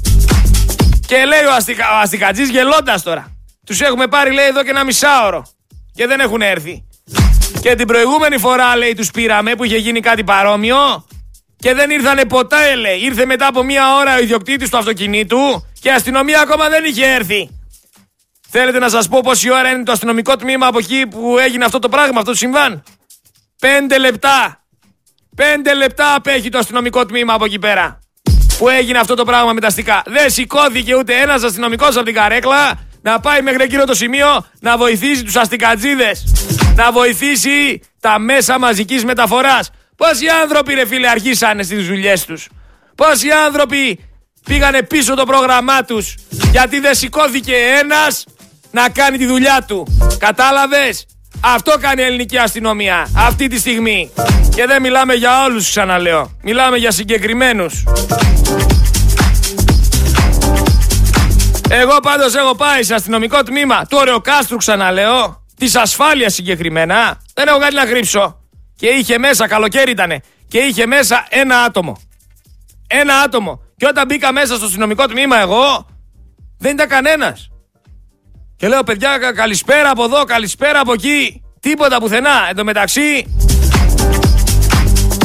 Και λέει ο αστικατζής γελώντας τώρα, τους έχουμε πάρει λέει εδώ και ένα μισάωρο και δεν έχουν έρθει. Και την προηγούμενη φορά λέει τους πήραμε που είχε γίνει κάτι παρόμοιο και δεν ήρθανε ποτέ λέει. Ήρθε μετά από μία ώρα ο ιδιοκτήτης του αυτοκινήτου και η αστυνομία ακόμα δεν είχε έρθει. Θέλετε να σας πω πόση ώρα είναι το αστυνομικό τμήμα από εκεί που έγινε αυτό το πράγμα, αυτό το συμβάν? 5 λεπτά. 5 λεπτά απέχει το αστυνομικό τμήμα από εκεί πέρα που έγινε αυτό το πράγμα με τα αστικά. Δεν σηκώθηκε ούτε ένας αστυνομικός από την καρέκλα να πάει μέχρι εκείνο το σημείο να βοηθήσει τους αστικατζίδες, να βοηθήσει τα μέσα μαζικής μεταφοράς. Πόσοι άνθρωποι ρε φίλε αρχίσανε στις δουλειές τους? Πόσοι άνθρωποι πήγανε πίσω το πρόγραμμά τους γιατί δεν σηκώθηκε ένας να κάνει τη δουλειά του? Κατάλαβες? Αυτό κάνει η ελληνική αστυνομία αυτή τη στιγμή. Και δεν μιλάμε για όλους, ξαναλέω. Μιλάμε για συγκεκριμένους. Εγώ πάντως έχω πάει σε αστυνομικό τμήμα του Ωρεοκάστρου, ξαναλέω, της ασφάλειας συγκεκριμένα. Δεν έχω κάτι να κρύψω. Και είχε μέσα, καλοκαίρι ήτανε, και είχε μέσα ένα άτομο. Ένα άτομο. Και όταν μπήκα μέσα στο αστυνομικό τμήμα εγώ, δεν ήταν κανένας. Και λέω, παιδιά, καλησπέρα από εδώ, καλησπέρα από εκεί. Τίποτα πουθενά. Εν τω μεταξύ,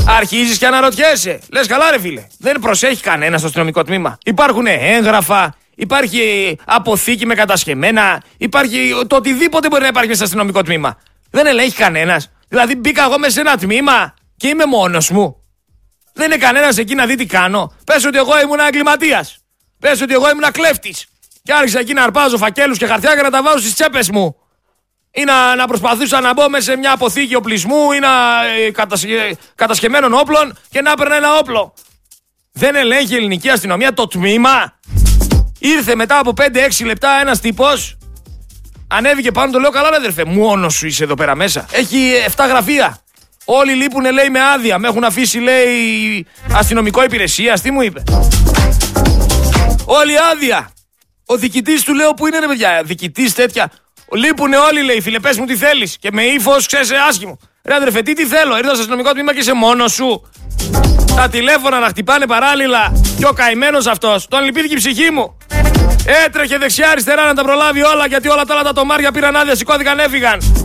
αρχίζεις και αναρωτιέσαι. Λες, καλά ρε φίλε, δεν προσέχει κανένα στο αστυνομικό τμήμα. Υπάρχουν έγγραφα, υπάρχει αποθήκη με κατασκεμμένα, υπάρχει το οτιδήποτε μπορεί να υπάρχει μέσα στο αστυνομικό τμήμα. Δεν ελέγχει κανένας. Δηλαδή, μπήκα εγώ μέσα σε ένα τμήμα και είμαι μόνος μου. Δεν είναι κανένας εκεί να δει τι κάνω. Πες ότι εγώ ήμουν εγκληματίας. Πες ότι εγώ ήμουν κλέφτης. Και άρχισα εκεί να αρπάζω φακέλους και χαρτιά και να τα βάζω στις τσέπες μου. Ή να προσπαθούσα να μπω μέσα σε μια αποθήκη οπλισμού ή κατασκευμένων όπλων και να έπαιρνα ένα όπλο. Δεν ελέγχει η ελληνική αστυνομία το τμήμα. Ήρθε μετά από 5-6 λεπτά ένας τύπος, ανέβηκε πάνω, το λέω, καλά ρε αδερφέ, μόνος σου είσαι εδώ πέρα μέσα? Έχει 7 γραφεία. Όλοι λείπουνε λέει με άδεια. Με έχουν αφήσει λέει αστυνομικό υπηρεσία. Τι μου είπε? Όλοι άδεια. Ο διοικητής του λέω, που είναι ρε παιδιά, διοικητής τέτοια. Λείπουνε όλοι λέει, φίλε, πες μου τι θέλεις. Και με ύφος, ξέρεις, άσχημο. Ρε αδερφέ, τι θέλω? Ήρθα στο αστυνομικό τμήμα και είσαι μόνος σου. Τα τηλέφωνα να χτυπάνε παράλληλα. Και ο καημένος αυτός, τον λυπήθηκε η ψυχή μου. Έτρεχε δεξιά-αριστερά να τα προλάβει όλα, γιατί όλα τα άλλα τα τομάρια πήραν άδεια, σηκώθηκαν, έφυγαν.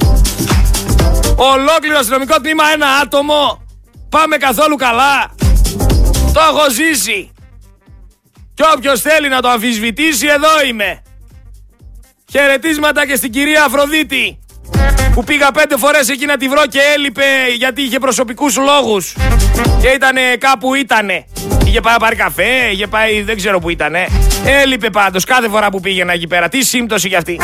Ολόκληρο αστυνομικό τμήμα, ένα άτομο. Πάμε καθόλου καλά? Το έχω ζήσει. Και όποιος θέλει να το αμφισβητήσει, εδώ είμαι. Χαιρετίσματα και στην κυρία Αφροδίτη, που πήγα 5 φορές εκεί να τη βρω και έλειπε γιατί είχε προσωπικούς λόγους. Και ήτανε κάπου ήτανε. Είχε πάει να πάρει καφέ, είχε πάει δεν ξέρω που ήτανε. Έλειπε πάντως κάθε φορά που πήγαινα εκεί πέρα. Τι σύμπτωση κι αυτή.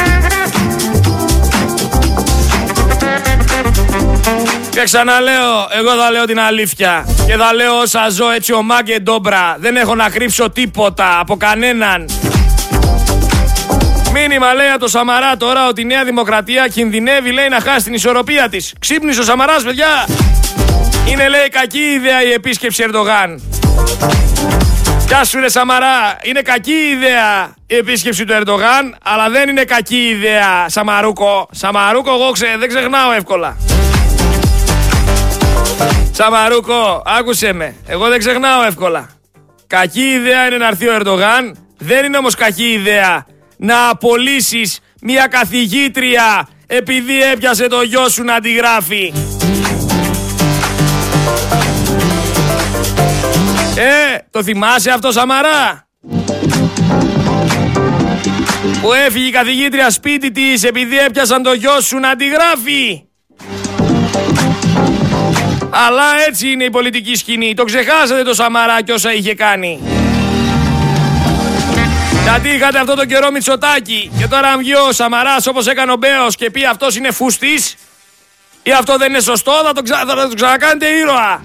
Και ξαναλέω, εγώ θα λέω την αλήθεια. Και θα λέω όσα ζω έτσι ομά και ντόμπρα. Δεν έχω να κρύψω τίποτα από κανέναν. Μήνυμα λέει από το Σαμαρά τώρα ότι η Νέα Δημοκρατία κινδυνεύει λέει να χάσει την ισορροπία της. Ξύπνησε ο Σαμαράς, παιδιά. Είναι λέει κακή ιδέα η επίσκεψη Ερντογάν. Γεια σου ρε Σαμαρά, είναι κακή ιδέα η επίσκεψη του Ερντογάν, αλλά δεν είναι κακή ιδέα, Σαμαρούκο. Σαμαρούκο, εγώ δεν ξεχνάω εύκολα. Σαμαρούκο, άκουσε με, εγώ δεν ξεχνάω εύκολα. Κακή ιδέα είναι να έρθει ο Ερντογάν, δεν είναι όμως κακή ιδέα να απολύσεις μια καθηγήτρια επειδή έπιασε το γιο σου να τη γράφει. Το θυμάσαι αυτό, Σαμαρά? Που έφυγε η καθηγήτρια σπίτι της επειδή έπιασαν το γιο σου να τη γράφει. Αλλά έτσι είναι η πολιτική σκηνή. Το ξεχάσατε το Σαμαρά και όσα είχε κάνει. Γιατί είχατε αυτό το καιρό Μητσοτάκη. Και τώρα αν βγει ο Σαμαράς όπως έκανε ο Μπέος και πει αυτός είναι φουστής ή αυτό δεν είναι σωστό, θα το ξανακάνετε ήρωα.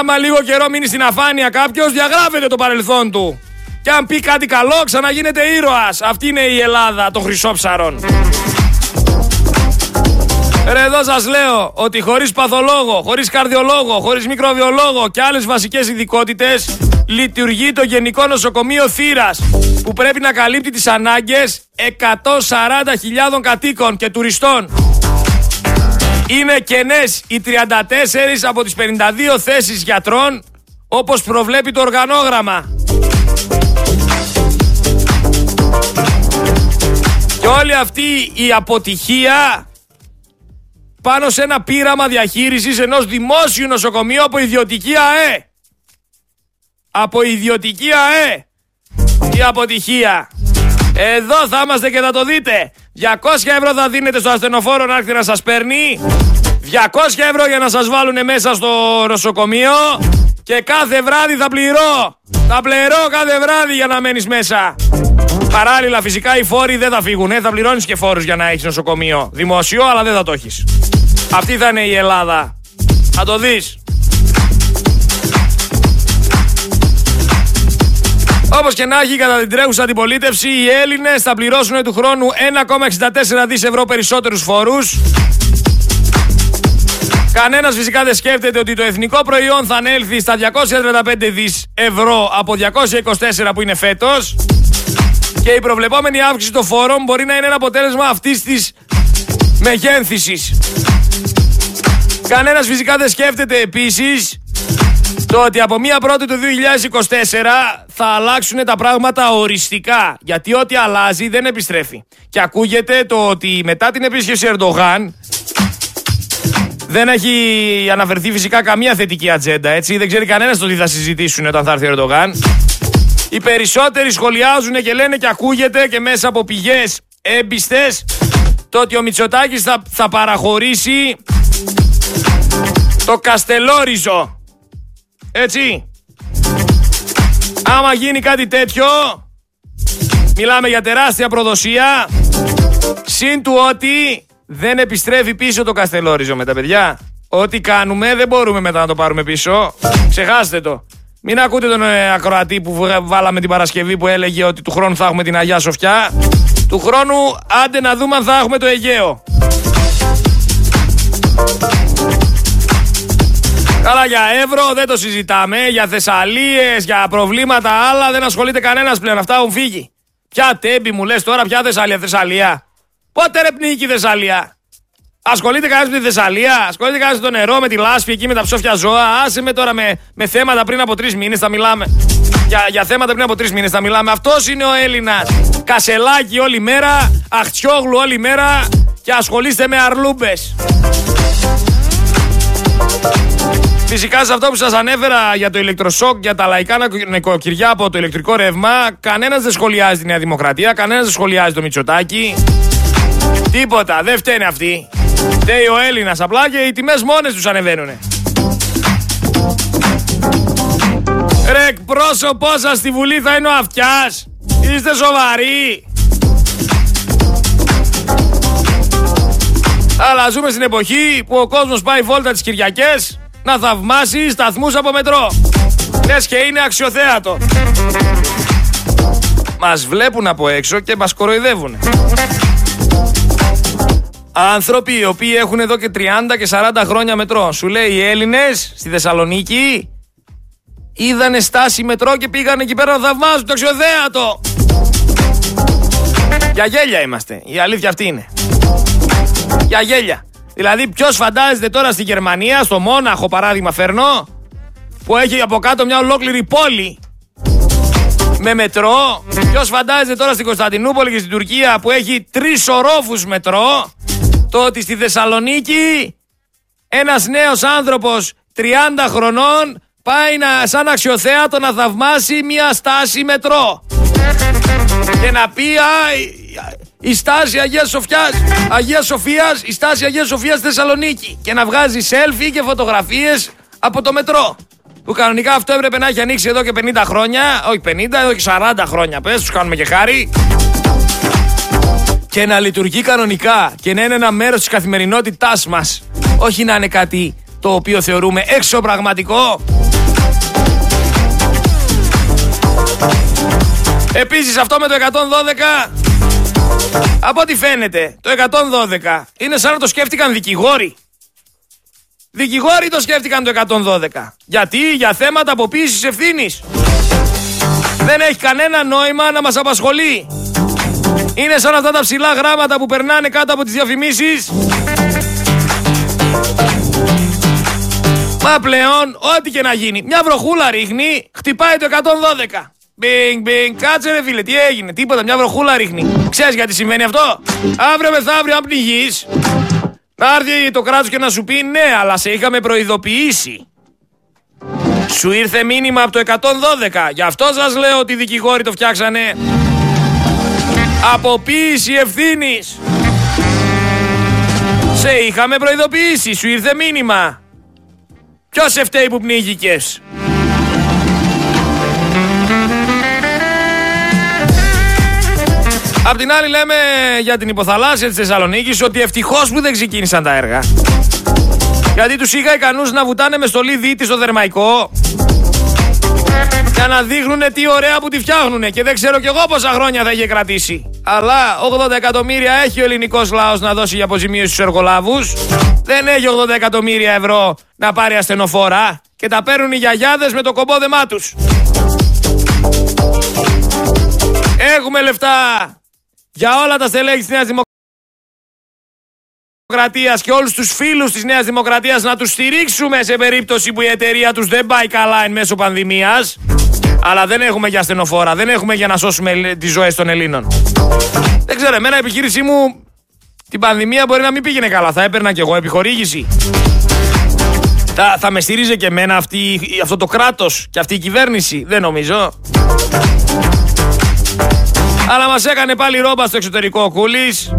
Άμα λίγο καιρό μείνει στην αφάνεια κάποιος, διαγράφεται το παρελθόν του. Και αν πει κάτι καλό, ξαναγίνεται ήρωας. Αυτή είναι η Ελλάδα των χρυσόψαρων. Ρε, εδώ σας λέω ότι χωρίς παθολόγο, χωρίς καρδιολόγο, χωρίς μικροβιολόγο και άλλες βασικές ειδικότητες λειτουργεί το Γενικό Νοσοκομείο Θύρας, που πρέπει να καλύπτει τις ανάγκες 140.000 κατοίκων και τουριστών. Είναι κενές οι 34 από τις 52 θέσεις γιατρών, όπως προβλέπει το οργανόγραμμα. Και όλη αυτή η αποτυχία πάνω σε ένα πείραμα διαχείρισης ενός δημόσιου νοσοκομείου από ιδιωτική ΑΕ. Από ιδιωτική ΑΕ. Η αποτυχία. Εδώ θα είμαστε και θα το δείτε. 200 € θα δίνετε στο ασθενοφόρο να έρχεται να σας παίρνει. 200 € για να σας βάλουν μέσα στο νοσοκομείο. Και κάθε βράδυ θα πληρώ. Θα πληρώ κάθε βράδυ για να μένεις μέσα. Παράλληλα φυσικά οι φόροι δεν θα φύγουν. Θα πληρώνεις και φόρους για να έχεις νοσοκομείο δημόσιο, αλλά δεν θα το έχεις. Αυτή θα είναι η Ελλάδα. Θα το δεις. Όπως και να έχει, κατά την τρέχουσα αντιπολίτευση, οι Έλληνες θα πληρώσουν του χρόνου 1,64 δις ευρώ περισσότερους φόρους. Κανένας φυσικά δεν σκέφτεται ότι το εθνικό προϊόν θα ανέλθει στα 235 δις ευρώ από 224 που είναι φέτος. Και η προβλεπόμενη αύξηση των φόρων μπορεί να είναι ένα αποτέλεσμα αυτής της μεγένθησης. Κανένας φυσικά δεν σκέφτεται επίσης το ότι από 1η του 2024 θα αλλάξουν τα πράγματα οριστικά. Γιατί ό,τι αλλάζει δεν επιστρέφει. Και ακούγεται το ότι μετά την επίσκεψη Ερντογάν δεν έχει αναφερθεί φυσικά καμία θετική ατζέντα, έτσι. Δεν ξέρει κανένας το τι θα συζητήσουν όταν θα έρθει ο Ερντογάν. Οι περισσότεροι σχολιάζουν και λένε και ακούγεται και μέσα από πηγές έμπιστες το ότι ο Μητσοτάκης θα παραχωρήσει το Καστελόριζο. Έτσι. Άμα γίνει κάτι τέτοιο, μιλάμε για τεράστια προδοσία, συν του ότι δεν επιστρέφει πίσω το Καστελόριζο με τα παιδιά. Ό,τι κάνουμε δεν μπορούμε μετά να το πάρουμε πίσω. Ξεχάστε το. Μην ακούτε τον ακροατή που βάλαμε την Παρασκευή που έλεγε ότι του χρόνου θα έχουμε την Αγιά Σοφιά. Του χρόνου άντε να δούμε αν θα έχουμε το Αιγαίο. Καλά, για Εύρο δεν το συζητάμε, για Θεσσαλίες, για προβλήματα άλλα δεν ασχολείται κανένας πλέον, αυτά έχουν φύγει. Ποια Τέμπη μου λες τώρα, ποια Θεσσαλία, Θεσσαλία. Πότε ρε πνίγει η Θεσσαλία. Ασχολείται κανένας με τη Θεσσαλία, ασχολείται κανένας με το νερό, με τη λάσπη εκεί, με τα ψόφια ζώα. Άσε με τώρα με θέματα πριν από 3 μήνες θα μιλάμε. Για θέματα πριν από 3 μήνες θα μιλάμε. Αυτός είναι ο Έλληνας. Κασελάκι όλη μέρα, Αχτσιόγλου όλη μέρα και ασχολείστε με αρλούμπες. Φυσικά σε αυτό που σας ανέφερα για το ηλεκτροσόκ, για τα λαϊκά νοικοκυριά από το ηλεκτρικό ρεύμα, κανένας δεν σχολιάζει τη Νέα Δημοκρατία, κανένας δεν σχολιάζει το Μητσοτάκη. Τίποτα, δεν φταίνε αυτοί. Φταίει ο Έλληνας απλά και οι τιμές μόνες τους ανεβαίνουνε. Ρε εκπρόσωπός σας στη Βουλή θα είναι ο Αυτιάς. Είστε σοβαροί? Αλλά ζούμε στην εποχή που ο κόσμος πάει βόλτα τις Κυριακές να θαυμάσει σταθμούς από μετρό. Λες και είναι αξιοθέατο. Μας βλέπουν από έξω και μας κοροϊδεύουν. Άνθρωποι οι οποίοι έχουν εδώ και 30 και 40 χρόνια μετρό. Σου λέει οι Έλληνες στη Θεσσαλονίκη είδανε στάση μετρό και πήγανε εκεί πέρα να θαυμάζουν το αξιοθέατο. Για γέλια είμαστε. Η αλήθεια αυτή είναι. Για γέλια. Δηλαδή ποιος φαντάζεται τώρα στη Γερμανία, στο Μόναχο παράδειγμα φέρνω, που έχει από κάτω μια ολόκληρη πόλη με μετρό. Ποιος φαντάζεται τώρα στην Κωνσταντινούπολη και στην Τουρκία που έχει 3 ορόφους μετρό, το ότι στη Θεσσαλονίκη ένας νέος άνθρωπος 30 χρονών πάει σαν αξιοθέατο να θαυμάσει μια στάση μετρό και να πει η στάση Αγίας Σοφίας, η στάση Αγίας Σοφίας Θεσσαλονίκη, και να βγάζει selfie και φωτογραφίες από το μετρό. Που κανονικά αυτό έπρεπε να έχει ανοίξει εδώ και 50 χρόνια, όχι 50, εδώ και 40 χρόνια πες, τους κάνουμε και χάρη. Και να λειτουργεί κανονικά και να είναι ένα μέρος της καθημερινότητάς μας. Όχι να είναι κάτι το οποίο θεωρούμε εξωπραγματικό. Επίσης αυτό με το 112, από ό,τι φαίνεται, το 112 είναι σαν να το σκέφτηκαν δικηγόροι. Δικηγόροι το σκέφτηκαν το 112. Γιατί? Για θέματα αποποίησης ευθύνης. Δεν έχει κανένα νόημα να μας απασχολεί. Είναι σαν αυτά τα ψηλά γράμματα που περνάνε κάτω από τις διαφημίσεις. Μα πλέον, ό,τι και να γίνει, μια βροχούλα ρίχνει, χτυπάει το 112. Μπινγκ, μπινγκ, κάτσε ρε φίλε, τι έγινε? Τίποτα, μια βροχούλα ρίχνει. Ξέρεις γιατί συμβαίνει αυτό? Αύριο μεθαύριο, αν πνιγείς, να έρθει το κράτος και να σου πει ναι, αλλά σε είχαμε προειδοποιήσει. Σου ήρθε μήνυμα από το 112. Γι' αυτό σας λέω ότι οι δικηγόροι το φτιάξανε. Αποποίηση ευθύνης. Σε είχαμε προειδοποιήσει, σου ήρθε μήνυμα. Ποιος ευταίει που πνίγηκες? Απ' την άλλη λέμε για την υποθαλάσσια της Θεσσαλονίκης ότι ευτυχώς που δεν ξεκίνησαν τα έργα. Γιατί τους είχα ικανούς να βουτάνε με στολή δίτη στο Δερμαϊκό για να δείχνουνε τι ωραία που τη φτιάχνουνε, και δεν ξέρω κι εγώ πόσα χρόνια θα είχε κρατήσει. Αλλά 80 εκατομμύρια έχει ο ελληνικός λαός να δώσει για αποζημίωση στους εργολάβους. Δεν έχει 80 εκατομμύρια ευρώ να πάρει ασθενοφόρα, και τα παίρνουν οι γιαγιάδες με το κομπόδεμά τους. Έχουμε λεφτά για όλα τα στελέχη της Νέας Δημοκρατίας και όλους τους φίλους της Νέας Δημοκρατίας να τους στηρίξουμε σε περίπτωση που η εταιρεία τους δεν πάει καλά εν μέσω πανδημίας. Αλλά δεν έχουμε για ασθενοφόρα, δεν έχουμε για να σώσουμε τις ζωές των Ελλήνων. Δεν ξέρω, εμένα η επιχείρησή μου την πανδημία μπορεί να μην πήγαινε καλά. Θα έπαιρνα κι εγώ επιχορήγηση. Θα με στηρίζει και εμένα αυτό το κράτος και αυτή η κυβέρνηση? Δεν νομίζω. Αλλά μας έκανε πάλι ρόμπα στο εξωτερικό ο Κούλης.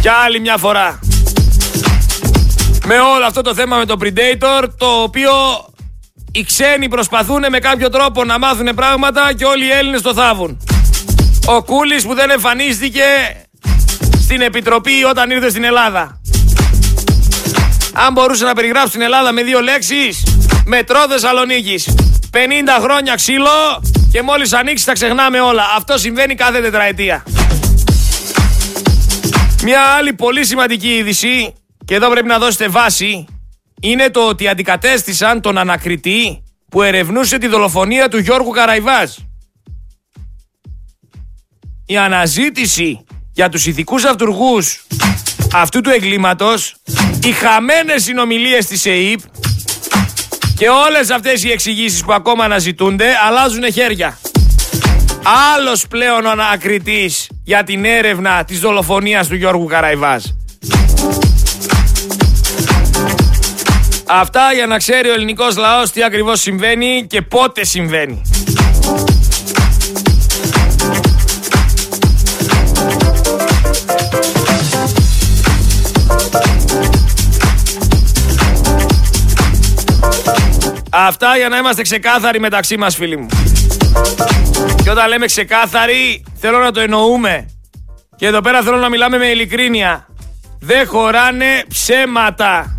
Και άλλη μια φορά. Με όλο αυτό το θέμα με το Predator, το οποίο οι ξένοι προσπαθούν με κάποιο τρόπο να μάθουν πράγματα και όλοι οι Έλληνες το θάβουν. Ο Κούλης που δεν εμφανίστηκε στην Επιτροπή όταν ήρθε στην Ελλάδα. Αν μπορούσε να περιγράψει την Ελλάδα με δύο λέξεις: μετρό Θεσσαλονίκης. 50 χρόνια ξύλο και μόλις ανοίξει τα ξεχνάμε όλα. Αυτό συμβαίνει κάθε τετραετία. Μια άλλη πολύ σημαντική είδηση, και εδώ πρέπει να δώσετε βάση, είναι το ότι αντικατέστησαν τον ανακριτή που ερευνούσε τη δολοφονία του Γιώργου Καραϊβάζ. Η αναζήτηση για τους ηθικούς αυτουργούς αυτού του εγκλήματος, οι χαμένες συνομιλίες της ΕΥΠ και όλες αυτές οι εξηγήσεις που ακόμα αναζητούνται αλλάζουν χέρια. Άλλος πλέον ο ανακριτής για την έρευνα της δολοφονίας του Γιώργου Καραϊβάζ. Αυτά για να ξέρει ο ελληνικός λαός τι ακριβώς συμβαίνει και πότε συμβαίνει. Αυτά για να είμαστε ξεκάθαροι μεταξύ μας, φίλοι μου. Και όταν λέμε ξεκάθαροι, θέλω να το εννοούμε. Και εδώ πέρα θέλω να μιλάμε με ειλικρίνεια. Δεν χωράνε ψέματα.